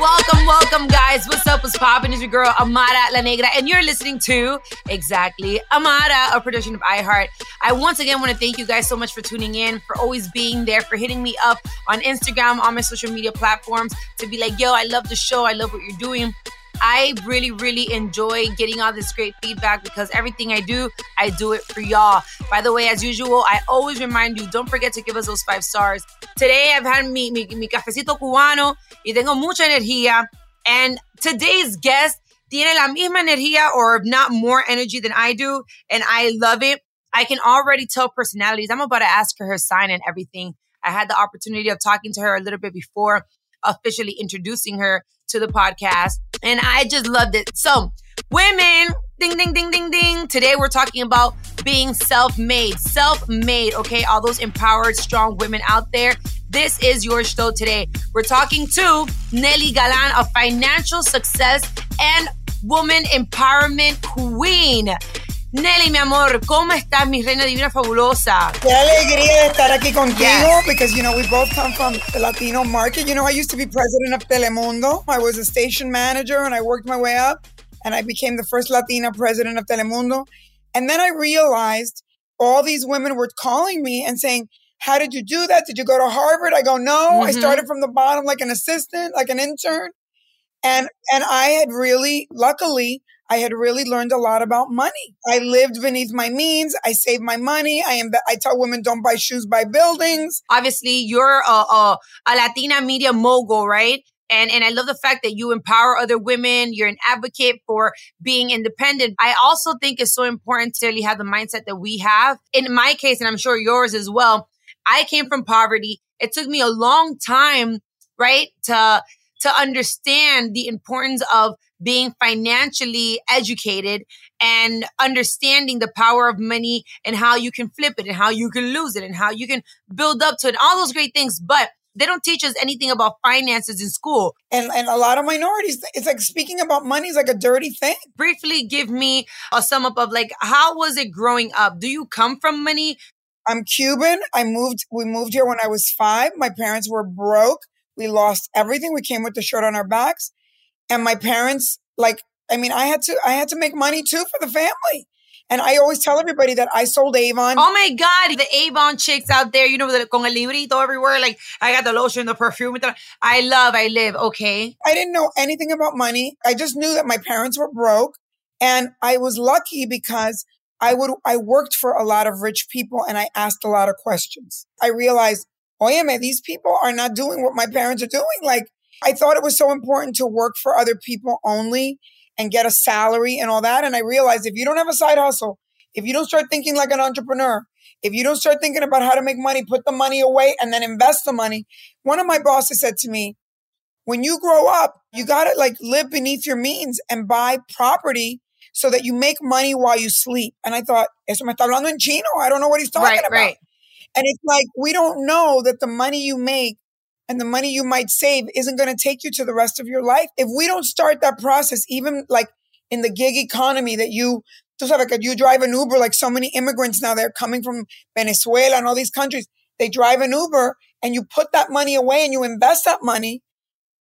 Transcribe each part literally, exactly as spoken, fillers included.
Welcome, welcome, guys. What's up? What's poppin'? It's your girl, Amara La Negra, and you're listening to Exactly Amara, a production of iHeart. I once again want to thank you guys so much for tuning in, for always being there, for hitting me up on Instagram, on my social media platforms, to be like, yo, I love the show. I love what you're doing. I really, really enjoy getting all this great feedback because everything I do, I do it for y'all. By the way, as usual, I always remind you, don't forget to give us those five stars. Today, I've had mi, mi, mi cafecito cubano y tengo mucha energía. And today's guest tiene la misma energía, or if not more energy than I do. And I love it. I can already tell personalities. I'm about to ask her her sign and everything. I had the opportunity of talking to her a little bit before officially introducing her to the podcast, and I just loved it. So, women, ding, ding, ding, ding, ding. Today we're talking about being self-made, self-made, okay? All those empowered, strong women out there. This is your show today. We're talking to Nely Galan, a financial success and woman empowerment queen. Nely, mi amor, ¿cómo estás, mi reina divina fabulosa? Qué alegría estar aquí contigo, yes. Because, you know, we both come from the Latino market. You know, I used to be president of Telemundo. I was a station manager, and I worked my way up, and I became the first Latina president of Telemundo. And then I realized all these women were calling me and saying, how did you do that? Did you go to Harvard? I go, no, mm-hmm. I started from the bottom like an assistant, like an intern. And and I had really, luckily, I had really learned a lot about money. I lived beneath my means. I saved my money. I am. I tell women don't buy shoes, buy buildings. Obviously, you're a, a, a Latina media mogul, right? And and I love the fact that you empower other women. You're an advocate for being independent. I also think it's so important to really have the mindset that we have. In my case, and I'm sure yours as well, I came from poverty. It took me a long time, right, to to understand the importance of being financially educated and understanding the power of money and how you can flip it and how you can lose it and how you can build up to it and all those great things. But they don't teach us anything about finances in school. And and a lot of minorities, it's like speaking about money is like a dirty thing. Briefly give me a sum up of like, how was it growing up? Do you come from money? I'm Cuban. I moved, we moved here when I was five. My parents were broke. We lost everything. We came with the shirt on our backs. And my parents, like, I mean, I had to, I had to make money too for the family. And I always tell everybody that I sold Avon. Oh my God, the Avon chicks out there, you know, the con el librito everywhere. Like, I got the lotion, the perfume. I love, I live. Okay. I didn't know anything about money. I just knew that my parents were broke, and I was lucky because I would, I worked for a lot of rich people, and I asked a lot of questions. I realized, óyeme, these people are not doing what my parents are doing. Like, I thought it was so important to work for other people only and get a salary and all that. And I realized if you don't have a side hustle, if you don't start thinking like an entrepreneur, if you don't start thinking about how to make money, put the money away and then invest the money. One of my bosses said to me, when you grow up, you got to like live beneath your means and buy property so that you make money while you sleep. And I thought, eso me está hablando en chino. I don't know what he's talking right, about. Right. And it's like, we don't know that the money you make and the money you might save isn't going to take you to the rest of your life. If we don't start that process, even like in the gig economy that you, you drive an Uber, like so many immigrants now, they're coming from Venezuela and all these countries. They drive an Uber and you put that money away and you invest that money,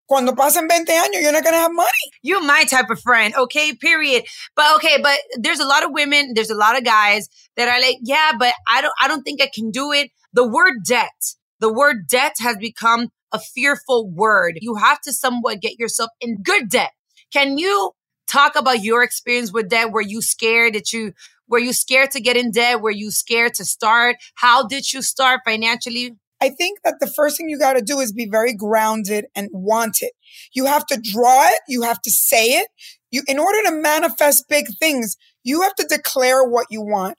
cuando pasen veinte años, you're not going to have money. You're my type of friend. Okay, period. But okay, but there's a lot of women, there's a lot of guys that are like, yeah, but I don't, I don't think I can do it. The word debt, the word debt has become a fearful word. You have to somewhat get yourself in good debt. Can you talk about your experience with debt? Were you scared that you, were you scared to get in debt? Were you scared to start? How did you start financially? I think that the first thing you got to do is be very grounded and want it. You have to draw it. You have to say it. You, in order to manifest big things, you have to declare what you want.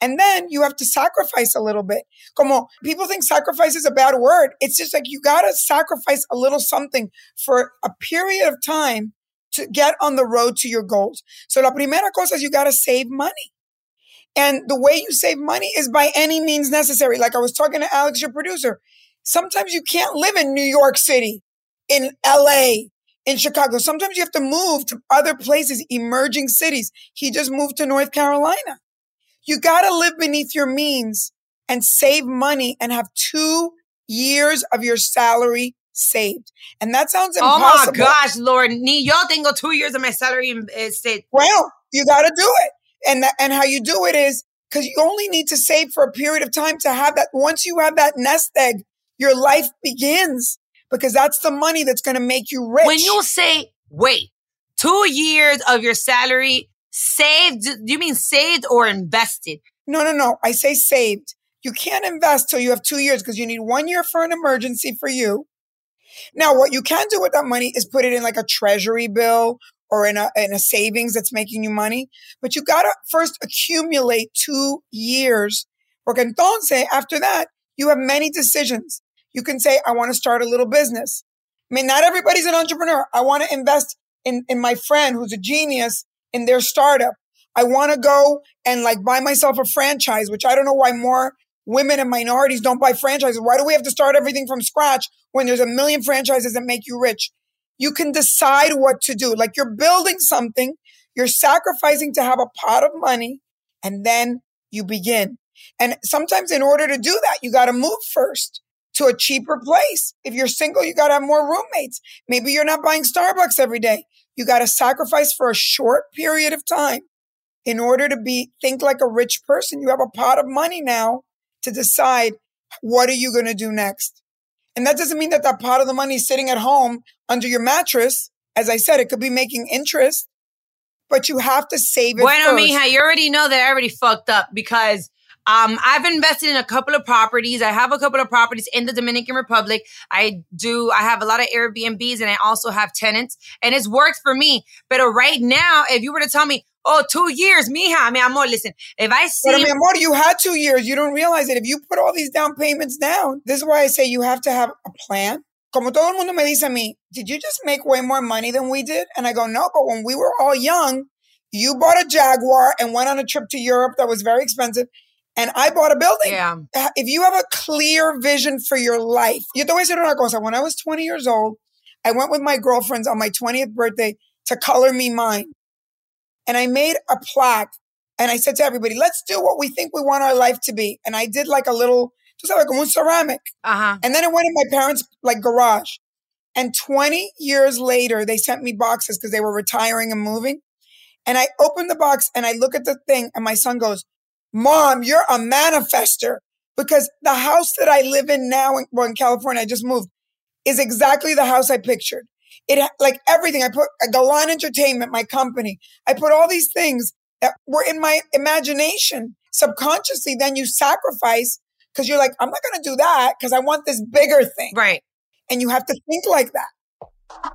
And then you have to sacrifice a little bit. Como, people think sacrifice is a bad word. It's just like you got to sacrifice a little something for a period of time to get on the road to your goals. So la primera cosa is you got to save money. And the way you save money is by any means necessary. Like I was talking to Alex, your producer. Sometimes you can't live in New York City, in L A, in Chicago. Sometimes you have to move to other places, emerging cities. He just moved to North Carolina. You got to live beneath your means and save money and have two years of your salary saved. And that sounds impossible. Oh my gosh, Lord. Ni yo tengo two years of my salary saved. Well, you got to do it. And that, and how you do it is because you only need to save for a period of time to have that. Once you have that nest egg, your life begins because that's the money that's going to make you rich. When you say, wait, two years of your salary saved, do you mean saved or invested? No, no, no. I say saved. You can't invest till you have two years because you need one year for an emergency for you. Now, what you can do with that money is put it in like a treasury bill or in a in a savings that's making you money. But you got to first accumulate two years. Porque entonces, after that, you have many decisions. You can say, I want to start a little business. I mean, not everybody's an entrepreneur. I want to invest in, in my friend who's a genius in their startup. I want to go and like buy myself a franchise, which I don't know why more women and minorities don't buy franchises. Why do we have to start everything from scratch when there's a million franchises that make you rich? You can decide what to do. Like you're building something, you're sacrificing to have a pot of money, and then you begin. And sometimes in order to do that, you got to move first to a cheaper place. If you're single, you got to have more roommates. Maybe you're not buying Starbucks every day. You got to sacrifice for a short period of time in order to be think like a rich person. You have a pot of money now to decide what are you going to do next. And that doesn't mean that that pot of the money is sitting at home under your mattress. As I said, it could be making interest, but you have to save it bueno, first. Bueno, mija, you already know that I already fucked up because um, I've invested in a couple of properties. I have a couple of properties in the Dominican Republic. I do. I have a lot of Airbnbs and I also have tenants and it's worked for me. But right now, if you were to tell me, oh, two years, mija, mi amor, listen, if I see... But mi amor, you had two years. You don't realize it. If you put all these down payments down, this is why I say you have to have a plan. Como todo el mundo me dice a mí, did you just make way more money than we did? And I go, no, but when we were all young, you bought a Jaguar and went on a trip to Europe that was very expensive. And I bought a building. Yeah. If you have a clear vision for your life, yo te voy a decir una cosa. When I was twenty years old, I went with my girlfriends on my twentieth birthday to color me mine. And I made a plaque and I said to everybody, let's do what we think we want our life to be. And I did like a little, tú sabes, como un ceramic. Uh-huh. And then it went in my parents' like garage. And twenty years later, they sent me boxes because they were retiring and moving. And I opened the box and I look at the thing and my son goes, Mom, you're a manifester. Because the house that I live in now, in, well, in California, I just moved, is exactly the house I pictured. It like everything. I put a Galan Entertainment, my company. I put all these things that were in my imagination subconsciously. Then you sacrifice because you're like, I'm not going to do that because I want this bigger thing. Right. And you have to think like that.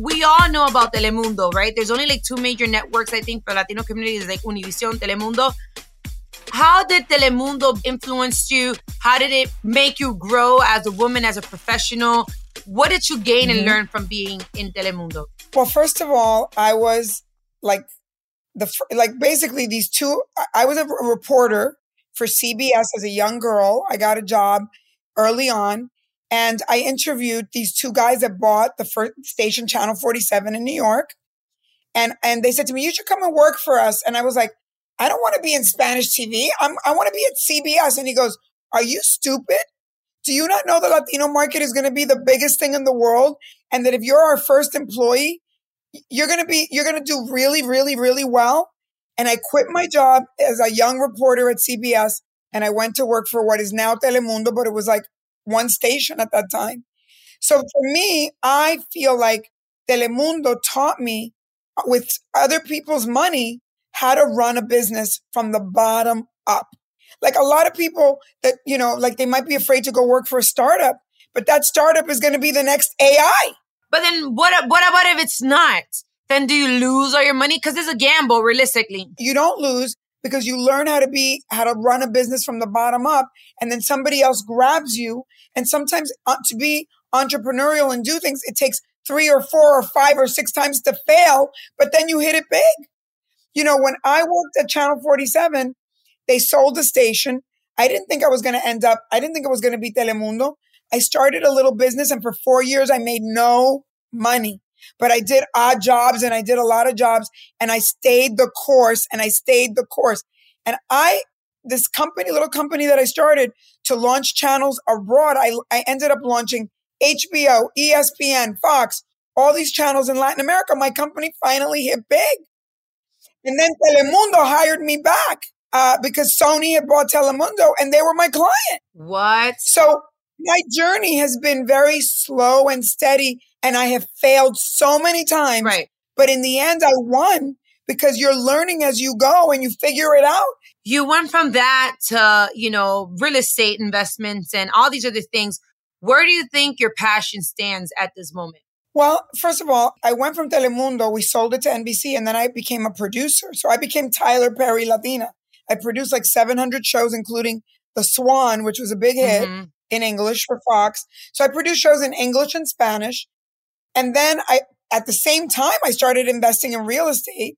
We all know about Telemundo, right? There's only like two major networks, I think, for Latino communities, like Univision, Telemundo. How did Telemundo influence you? How did it make you grow as a woman, as a professional? What did you gain mm-hmm. and learn from being in Telemundo? Well, first of all, I was like, the like basically these two, I was a reporter for C B S as a young girl. I got a job early on. And I interviewed these two guys that bought the first station, Channel forty-seven in New York. And and they said to me, you should come and work for us. And I was like, I don't want to be in Spanish T V. I'm, I want to be at C B S. And he goes, are you stupid? Do you not know the Latino market is going to be the biggest thing in the world? And that if you're our first employee, you're going to be, you're going to do really, really, really well. And I quit my job as a young reporter at C B S. And I went to work for what is now Telemundo, but it was like one station at that time. So for me, I feel like Telemundo taught me with other people's money how to run a business from the bottom up. Like a lot of people that, you know, like they might be afraid to go work for a startup, but that startup is going to be the next A I. But then what, what about if it's not? Then do you lose all your money? Because it's a gamble, realistically. You don't lose because you learn how to be, how to run a business from the bottom up. And then somebody else grabs you. And sometimes uh, to be entrepreneurial and do things, it takes three or four or five or six times to fail, but then you hit it big. You know, when I worked at Channel forty-seven, they sold the station. I didn't think I was going to end up, I didn't think it was going to be Telemundo. I started a little business and for four years, I made no money, but I did odd jobs and I did a lot of jobs and I stayed the course and I stayed the course. And I, this company, little company that I started to launch channels abroad, I, I ended up launching H B O, E S P N, Fox, all these channels in Latin America. My company finally hit big. And then Telemundo hired me back uh, because Sony had bought Telemundo and they were my client. What? So my journey has been very slow and steady and I have failed so many times. Right. But in the end, I won because you're learning as you go and you figure it out. You went from that to, you know, real estate investments and all these other things. Where do you think your passion stands at this moment? Well, first of all, I went from Telemundo. We sold it to N B C and then I became a producer. So I became Tyler Perry Latina. I produced like seven hundred shows, including The Swan, which was a big hit mm-hmm. in English for Fox. So I produced shows in English and Spanish. And then I, at the same time, I started investing in real estate.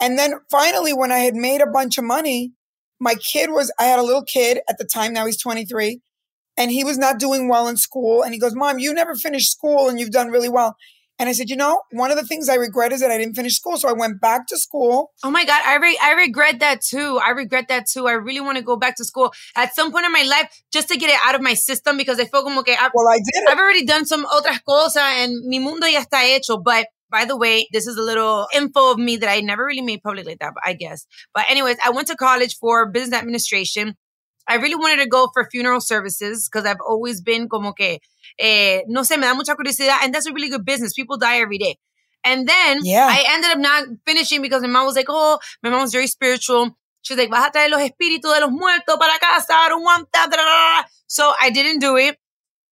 And then finally, when I had made a bunch of money, my kid was, I had a little kid at the time. Now he's twenty-three and he was not doing well in school. And he goes, Mom, you never finished school and you've done really well. And I said, you know, one of the things I regret is that I didn't finish school. So I went back to school. Oh my God. I re- I regret that too. I regret that too. I really want to go back to school at some point in my life just to get it out of my system because I feel como que I've, well, I did it. I've already done some otras cosas and mi mundo ya está hecho, but by the way, this is a little info of me that I never really made public like that, but I guess. But anyways, I went to college for business administration. I really wanted to go for funeral services because I've always been como que, eh, no sé, me da mucha curiosidad. And that's a really good business. People die every day. And then yeah. I ended up not finishing because my mom was like, oh, my mom was very spiritual. She's like, vas a traer los espíritus de los muertos para casa. I don't want that. So I didn't do it.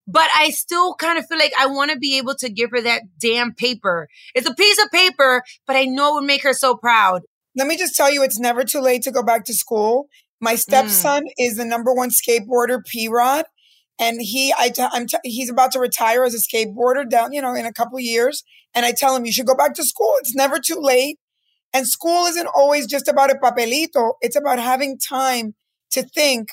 But I still kind of feel like I want to be able to give her that damn paper. It's a piece of paper, but I know it would make her so proud. Let me just tell you, it's never too late to go back to school. My stepson mm. is the number one skateboarder, P-Rod. And he, I, I'm t- he's about to retire as a skateboarder down, you know, in a couple of years. And I tell him, you should go back to school. It's never too late. And school isn't always just about a papelito. It's about having time to think,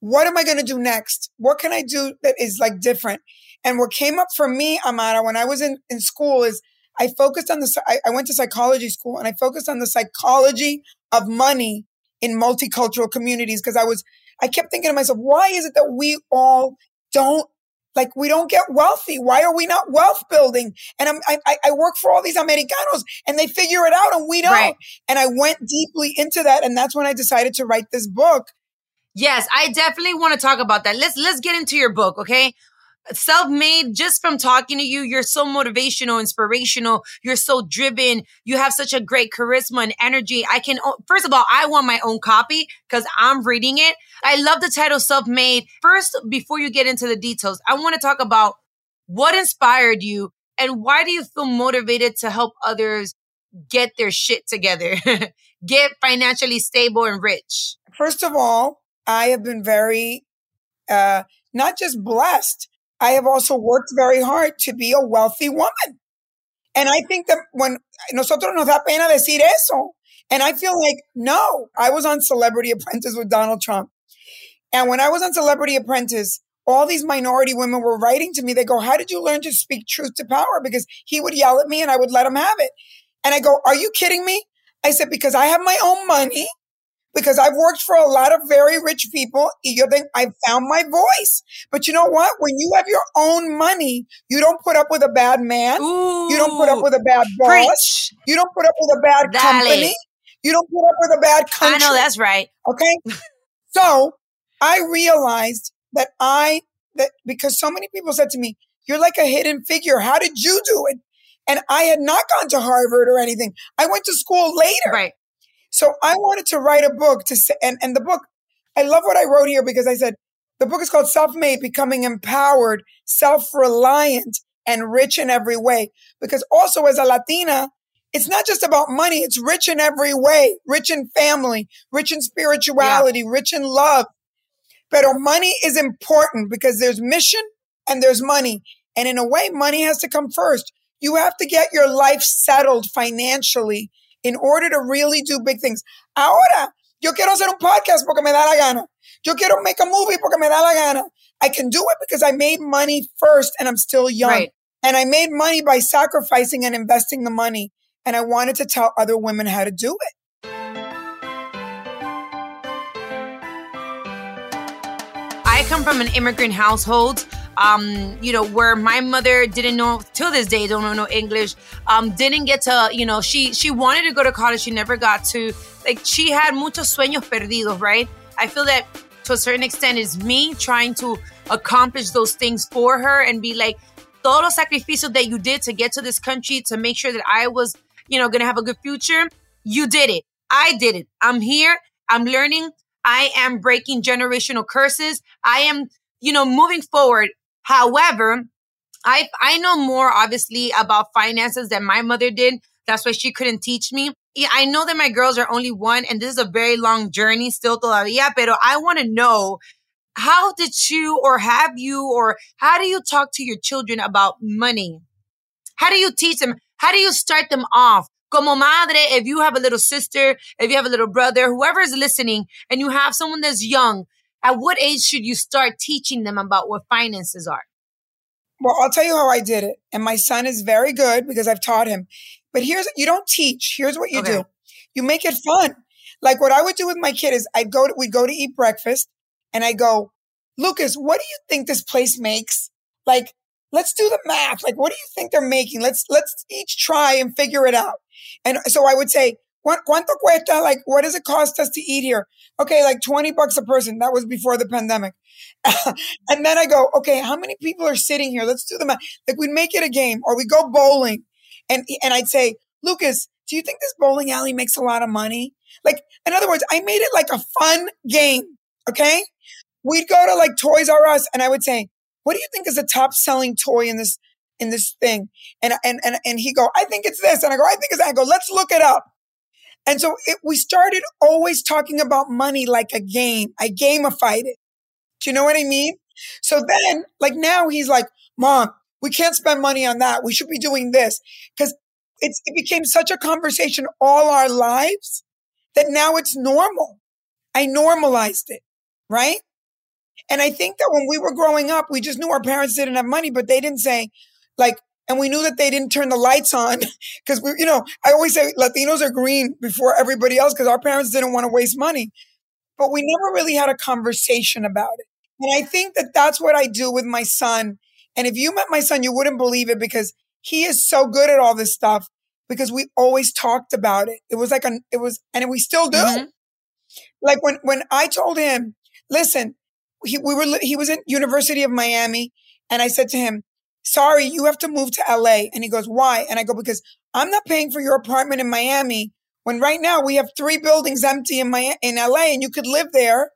what am I going to do next? What can I do that is like different? And what came up for me, Amara, when I was in, in school is I focused on the, I, I went to psychology school and I focused on the psychology of money in multicultural communities. Cause I was, I kept thinking to myself, why is it that we all don't, like, we don't get wealthy? Why are we not wealth building? And I'm, I, I work for all these Americanos and they figure it out and we don't. Right. And I went deeply into that. And that's when I decided to write this book. Yes, I definitely want to talk about that. Let's let's get into your book, okay? Self-Made, just from talking to you, you're so motivational, inspirational. You're so driven. You have such a great charisma and energy. I can, first of all, I want my own copy because I'm reading it. I love the title Self-Made. First, before you get into the details, I want to talk about what inspired you and why do you feel motivated to help others get their shit together, get financially stable and rich? First of all, I have been very, uh, not just blessed, I have also worked very hard to be a wealthy woman. And I think that when nosotros nos da pena decir eso. And I feel like, no, I was on Celebrity Apprentice with Donald Trump. And when I was on Celebrity Apprentice, all these minority women were writing to me. They go, how did you learn to speak truth to power? Because he would yell at me and I would let him have it. And I go, are you kidding me? I said, because I have my own money. Because I've worked for a lot of very rich people. And you think I found my voice. But you know what? When you have your own money, you don't put up with a bad man. Ooh, you don't put up with a bad boss. Preach. You don't put up with a bad Dale. company. You don't put up with a bad country. I know that's right. Okay. So I realized that I, that because so many people said to me, you're like a hidden figure. How did you do it? And I had not gone to Harvard or anything. I went to school later. Right. So I wanted to write a book to say, and, and the book, I love what I wrote here because I said, the book is called Self-Made, Becoming Empowered, Self-Reliant, and Rich in Every Way. Because also as a Latina, it's not just about money. It's rich in every way, rich in family, rich in spirituality, yeah. rich in love. But money is important because there's mission and there's money. And in a way, money has to come first. You have to get your life settled financially in order to really do big things. Ahora, yo quiero hacer un podcast porque me da la gana. Yo quiero make a movie porque me da la gana. I can do it because I made money first and I'm still young. Right. And I made money by sacrificing and investing the money. And I wanted to tell other women how to do it. I come from an immigrant household. Um, you know, where my mother didn't know, till this day, don't know English, um, didn't get to, you know, she she wanted to go to college. She never got to. Like, she had muchos sueños perdidos, right? I feel that to a certain extent is me trying to accomplish those things for her and be like, todos los sacrificios that you did to get to this country, to make sure that I was, you know, going to have a good future. You did it. I did it. I'm here. I'm learning. I am breaking generational curses. I am, you know, moving forward. However, I I know more, obviously, about finances than my mother did. That's why she couldn't teach me. I know that my girls are only one, and this is a very long journey still todavía, pero I want to know, how did you or have you or how do you talk to your children about money? How do you teach them? How do you start them off? Como madre, if you have a little sister, if you have a little brother, whoever is listening, and you have someone that's young, at what age should you start teaching them about what finances are? Well, I'll tell you how I did it. And my son is very good because I've taught him. But here's, you don't teach. Here's what you okay. do. You make it fun. Like what I would do with my kid is I'd go to, we'd go to eat breakfast and I go, Lucas, what do you think this place makes? Like, let's do the math. Like, what do you think they're making? Let's, let's each try and figure it out. And so I would say, ¿Cuánto cuesta? Like, what does it cost us to eat here? Okay, like twenty bucks a person. That was before the pandemic. And then I go, okay, how many people are sitting here? Let's do the math. Like, we'd make it a game or we go bowling. And and I'd say, Lucas, do you think this bowling alley makes a lot of money? Like, in other words, I made it like a fun game, okay? We'd go to like Toys R Us and I would say, what do you think is the top selling toy in this in this thing? And and and, and he'd go, I think it's this. And I go, I think it's that. I go, let's look it up. And so it, we started always talking about money like a game. I gamified it. Do you know what I mean? So then, like now he's like, Mom, we can't spend money on that. We should be doing this. Because it's it became such a conversation all our lives that now it's normal. I normalized it, right? And I think that when we were growing up, we just knew our parents didn't have money, but they didn't say, like, and we knew that they didn't turn the lights on because we, you know, I always say Latinos are green before everybody else because our parents didn't want to waste money, but we never really had a conversation about it. And I think that that's what I do with my son. And if you met my son, you wouldn't believe it because he is so good at all this stuff because we always talked about it. It was like an, it was, and we still do. Mm-hmm. Like when, when I told him, listen, he, we were, he was at University of Miami and I said to him, sorry, you have to move to L A. And he goes, why? And I go, because I'm not paying for your apartment in Miami when right now we have three buildings empty in my, in L A and you could live there.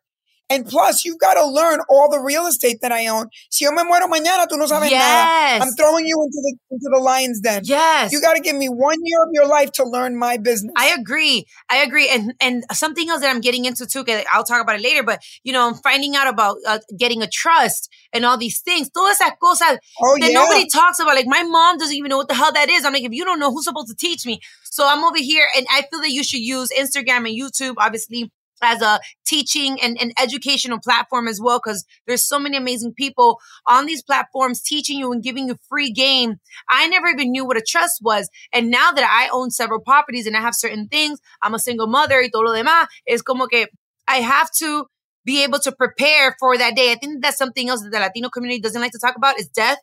And plus, you've got to learn all the real estate that I own. Si yo me muero mañana, tú no sabes yes. nada. I'm throwing you into the into the lion's den. Yes. You got to give me one year of your life to learn my business. I agree. I agree. And and something else that I'm getting into too, I'll talk about it later, but you know, I'm finding out about uh, getting a trust and all these things. Todas esas cosas oh, that yeah. nobody talks about. Like my mom doesn't even know what the hell that is. I'm like, if you don't know, who's supposed to teach me? So I'm over here and I feel that you should use Instagram and YouTube, obviously, as a teaching and an educational platform as well, because there's so many amazing people on these platforms teaching you and giving you free game. I never even knew what a trust was. And now that I own several properties and I have certain things, I'm a single mother y todo lo demás, es como que I have to be able to prepare for that day. I think that's something else that the Latino community doesn't like to talk about is death,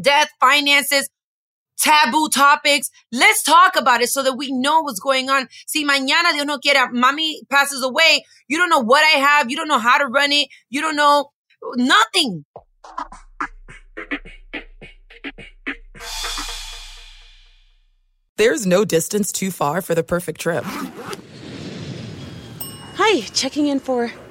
death, finances, taboo topics. Let's talk about it so that we know what's going on. Si mañana Dios no quiera, mommy passes away, you don't know what I have. You don't know how to run it. You don't know nothing. There's no distance too far for the perfect trip. Hi, checking in for...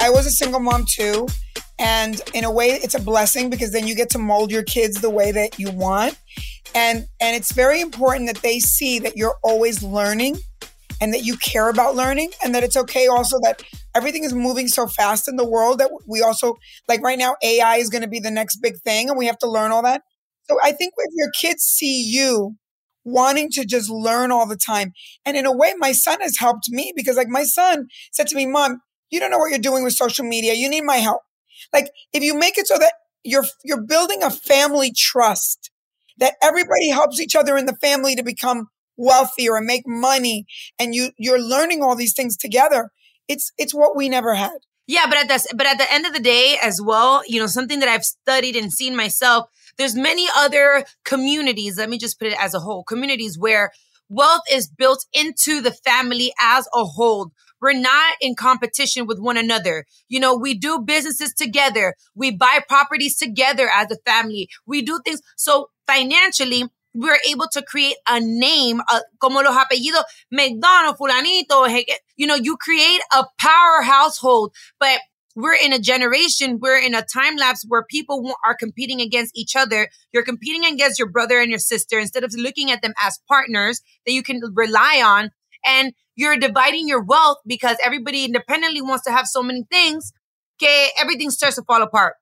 I was a single mom too, and in a way it's a blessing because then you get to mold your kids the way that you want. And and it's very important that they see that you're always learning and that you care about learning and that it's okay also that everything is moving so fast in the world that we also, like right now, A I is going to be the next big thing and we have to learn all that. So I think if your kids see you wanting to just learn all the time. And in a way, my son has helped me because like my son said to me, Mom, you don't know what you're doing with social media. You need my help. Like if you make it so that you're, you're building a family trust, that everybody helps each other in the family to become wealthier and make money. And you, you're learning all these things together. It's, it's what we never had. Yeah. But at the, but at the end of the day as well, you know, something that I've studied and seen myself, there's many other communities. Let me just put it as a whole, communities where wealth is built into the family as a whole. We're not in competition with one another. You know, we do businesses together. We buy properties together as a family. We do things. So financially, we're able to create a name, a, como los apellidos, McDonald, Fulanito, you know, you create a power household, but we're in a generation, we're in a time lapse where people are competing against each other. You're competing against your brother and your sister instead of looking at them as partners that you can rely on. And you're dividing your wealth because everybody independently wants to have so many things que everything starts to fall apart.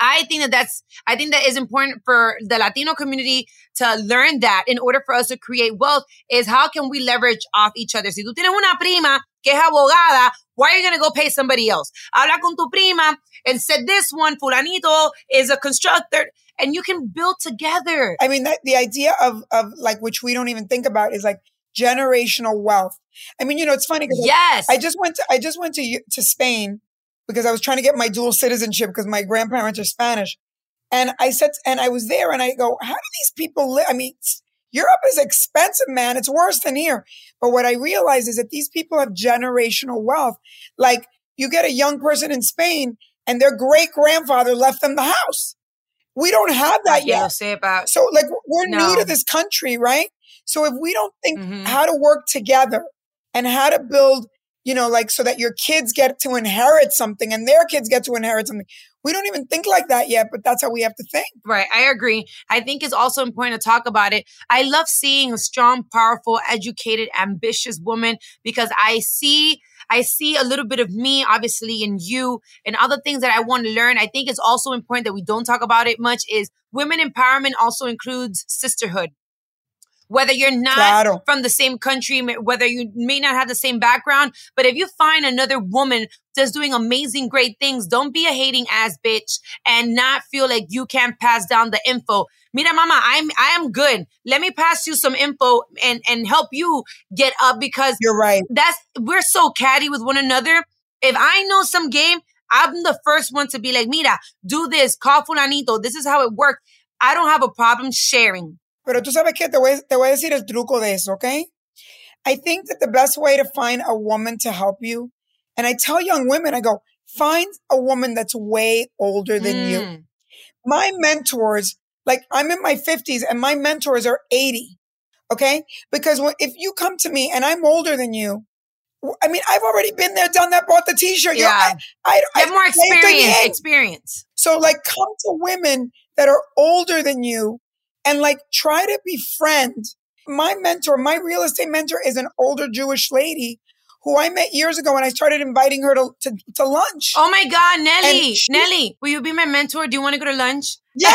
I think that that's, I think that is important for the Latino community to learn that in order for us to create wealth is how can we leverage off each other? Si tú tienes una prima que es abogada, why are you going to go pay somebody else? Habla con tu prima and said this one, Fulanito is a constructor, and you can build together. I mean, that, the idea of, of like, which we don't even think about is like generational wealth. I mean, you know, it's funny. Yes. I, I just went to, I just went to, to Spain because I was trying to get my dual citizenship because my grandparents are Spanish. And I said, and I was there and I go, how do these people live? I mean, Europe is expensive, man. It's worse than here. But what I realized is that these people have generational wealth. Like you get a young person in Spain and their great grandfather left them the house. We don't have that yet. I'll say about, so like we're no. new to this country, right? So if we don't think mm-hmm. how to work together and how to build, you know, like so that your kids get to inherit something and their kids get to inherit something. We don't even think like that yet, but that's how we have to think. Right. I agree. I think it's also important to talk about it. I love seeing a strong, powerful, educated, ambitious woman because I see I see a little bit of me, obviously, in you and other things that I want to learn. I think it's also important that we don't talk about it much is women empowerment also includes sisterhood. Whether you're not claro. from the same country, whether you may not have the same background, but if you find another woman that's doing amazing, great things, don't be a hating ass bitch and not feel like you can't pass down the info. Mira, mama, I'm, I am good. Let me pass you some info and, and help you get up because you're right. That's, we're so catty with one another. If I know some game, I'm the first one to be like, mira, do this, call Fulanito. This is how it works. I don't have a problem sharing. Pero tú sabes que te voy, te voy a decir el truco de eso, okay? I think that the best way to find a woman to help you, and I tell young women, I go, find a woman that's way older than mm. you. My mentors, like I'm in my fifties and my mentors are eighty, okay? Because if you come to me and I'm older than you, I mean, I've already been there, done that, bought the t-shirt. Yeah. You know, I, I, I have more experience, experience. So like come to women that are older than you. And like, try to befriend. My mentor, my real estate mentor is an older Jewish lady who I met years ago and I started inviting her to, to, to lunch. Oh my God, Nelly. She, Nelly, will you be my mentor? Do you want to go to lunch? Yes.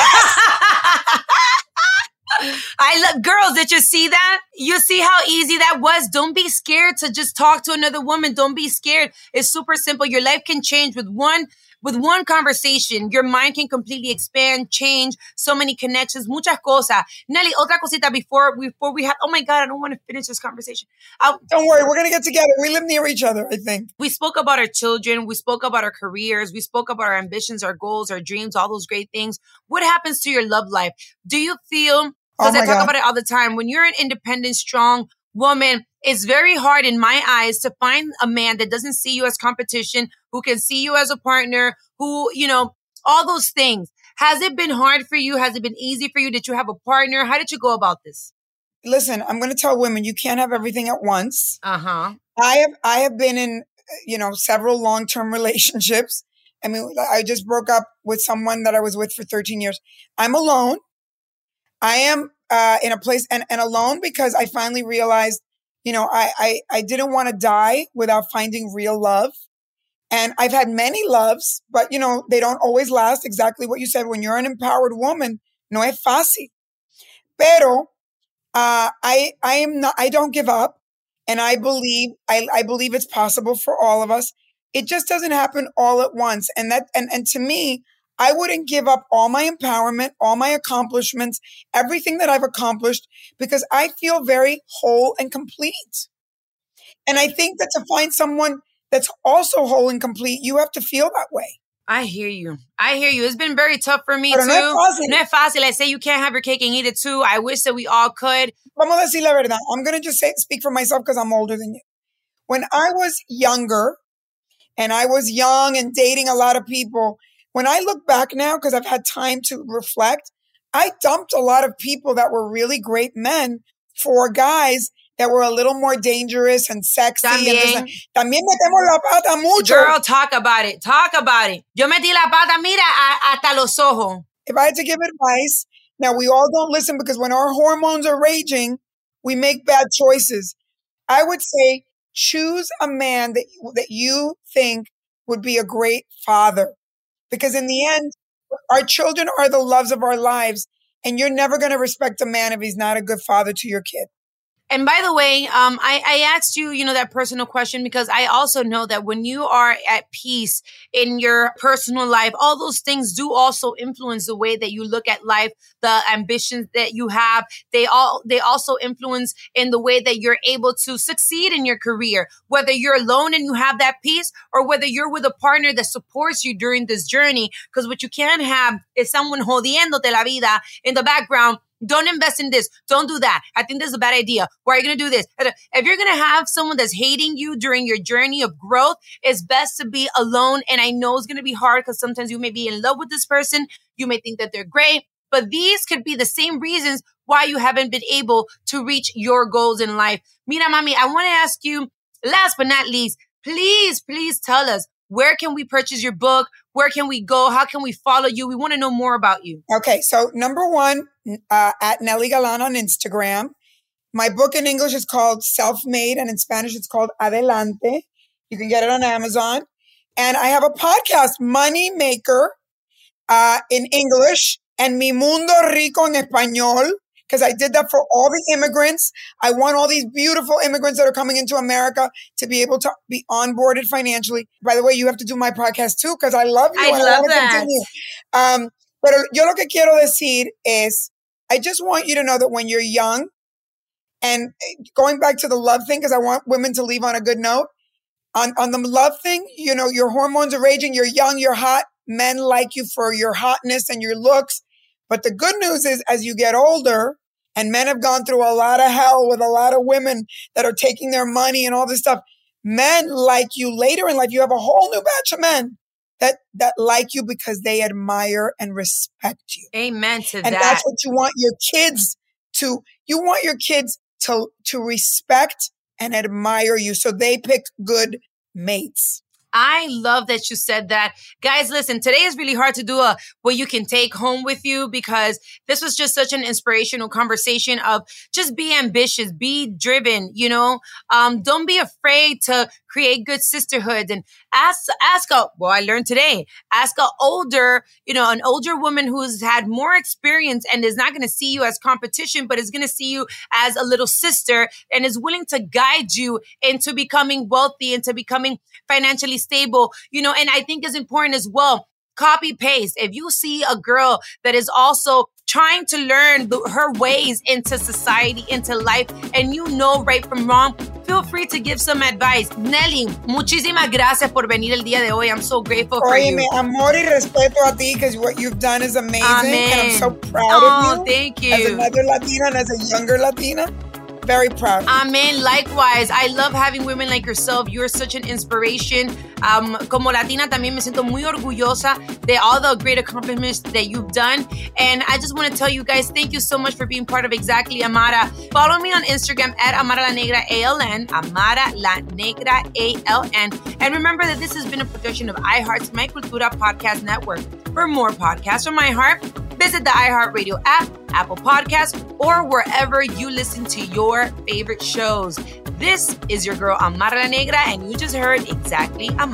I love girls. Did you see that? You see how easy that was? Don't be scared to just talk to another woman. Don't be scared. It's super simple. Your life can change with one With one conversation, your mind can completely expand, change, so many connections, muchas cosas. Nelly, otra cosita before, before we have, oh my God, I don't want to finish this conversation. I'll, don't worry, we're going to get together. We live near each other, I think. We spoke about our children. We spoke about our careers. We spoke about our ambitions, our goals, our dreams, all those great things. What happens to your love life? Do you feel, because oh I talk God. about it all the time, when you're an independent, strong woman, it's very hard in my eyes to find a man that doesn't see you as competition, who can see you as a partner, who, you know, all those things. Has it been hard for you? Has it been easy for you? Did you have a partner? How did you go about this? Listen, I'm going to tell women you can't have everything at once. Uh-huh. I have, I have been in, you know, several long-term relationships. I mean, I just broke up with someone that I was with for thirteen years. I'm alone. I am uh, in a place and, and alone because I finally realized You know, I, I, I didn't want to die without finding real love. And I've had many loves, but, you know, they don't always last. Exactly what you said. When you're an empowered woman, no es fácil. Pero Uh, I I am not. I don't give up, and I believe I, I believe it's possible for all of us. It just doesn't happen all at once, and that and, and to me, I wouldn't give up all my empowerment, all my accomplishments, everything that I've accomplished, because I feel very whole and complete. And I think that to find someone that's also whole and complete, you have to feel that way. I hear you. I hear you. It's been very tough for me, Pero too. No es fácil. No es fácil. I say you can't have your cake and eat it, too. I wish that we all could. Vamos a decir la verdad. I'm going to just say, speak for myself because I'm older than you. When I was younger, and I was young and dating a lot of people, when I look back now, because I've had time to reflect, I dumped a lot of people that were really great men for guys that were a little more dangerous and sexy. También. And También metemos la pata mucho. Girl, talk about it. Talk about it. Yo metí la pata, mira, hasta los ojos. If I had to give advice, now we all don't listen because when our hormones are raging, we make bad choices. I would say choose a man that that you think would be a great father. Because in the end, our children are the loves of our lives. And you're never going to respect a man if he's not a good father to your kid. And by the way, um, I, I asked you, you know, that personal question because I also know that when you are at peace in your personal life, all those things do also influence the way that you look at life, the ambitions that you have. They all they also influence in the way that you're able to succeed in your career, whether you're alone and you have that peace or whether you're with a partner that supports you during this journey. Because what you can't have is someone jodiéndote la vida in the background. Don't invest in this. Don't do that. I think this is a bad idea. Why are you going to do this? If you're going to have someone that's hating you during your journey of growth, it's best to be alone. And I know it's going to be hard because sometimes you may be in love with this person. You may think that they're great, but these could be the same reasons why you haven't been able to reach your goals in life. Mira, Mami, I want to ask you, last but not least, please, please tell us, where can we purchase your book? Where can we go? How can we follow you? We want to know more about you. Okay. So number one, uh, at Nely Galan on Instagram. My book in English is called Self-Made, and in Spanish it's called Adelante. You can get it on Amazon. And I have a podcast, Money Maker, uh, in English, and Mi Mundo Rico en Español, because I did that for all the immigrants. I want all these beautiful immigrants that are coming into America to be able to be onboarded financially. By the way, you have to do my podcast too, because I love you. I and love I want that. To continue. Um, pero yo lo que quiero decir is, I just want you to know that when you're young, and going back to the love thing, because I want women to leave on a good note, on, on the love thing, you know, your hormones are raging, you're young, you're hot, men like you for your hotness and your looks. But the good news is, as you get older, and men have gone through a lot of hell with a lot of women that are taking their money and all this stuff, men like you later in life. You have a whole new batch of men that that like you because they admire and respect you. Amen to that. And that's what you want your kids to. You want your kids to to respect and admire you, so they pick good mates. I love that you said that. Guys, listen, today is really hard to do a what you can take home with you because this was just such an inspirational conversation of just be ambitious, be driven, you know, um, don't be afraid to create good sisterhood and ask, ask a, well, I learned today, ask a older, you know, an older woman who's had more experience and is not going to see you as competition, but is going to see you as a little sister and is willing to guide you into becoming wealthy, into becoming financially stable, you know, and I think is important as well. Copy paste. If you see a girl that is also trying to learn the, her ways into society, into life, and you know right from wrong, feel free to give some advice. Nely, muchísimas gracias por venir el día de hoy. I'm so grateful for Oye, you. Oye, amor y respeto a ti, because what you've done is amazing. Amen. And I'm so proud oh, of you. Thank you. As another Latina and as a younger Latina. Very proud. Amen. Likewise, I love having women like yourself. You're such an inspiration. Um, como Latina, también me siento muy orgullosa de all the great accomplishments that you've done. And I just want to tell you guys, thank you so much for being part of Exactly Amara. Follow me on Instagram at Amara La Negra A L N, Amara La Negra A L N. And remember that this has been a production of iHeart's My Cultura Podcast Network. For more podcasts from iHeart, visit the iHeartRadio app, Apple Podcasts, or wherever you listen to your favorite shows. This is your girl, Amara La Negra, and you just heard Exactly Amara.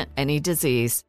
any disease.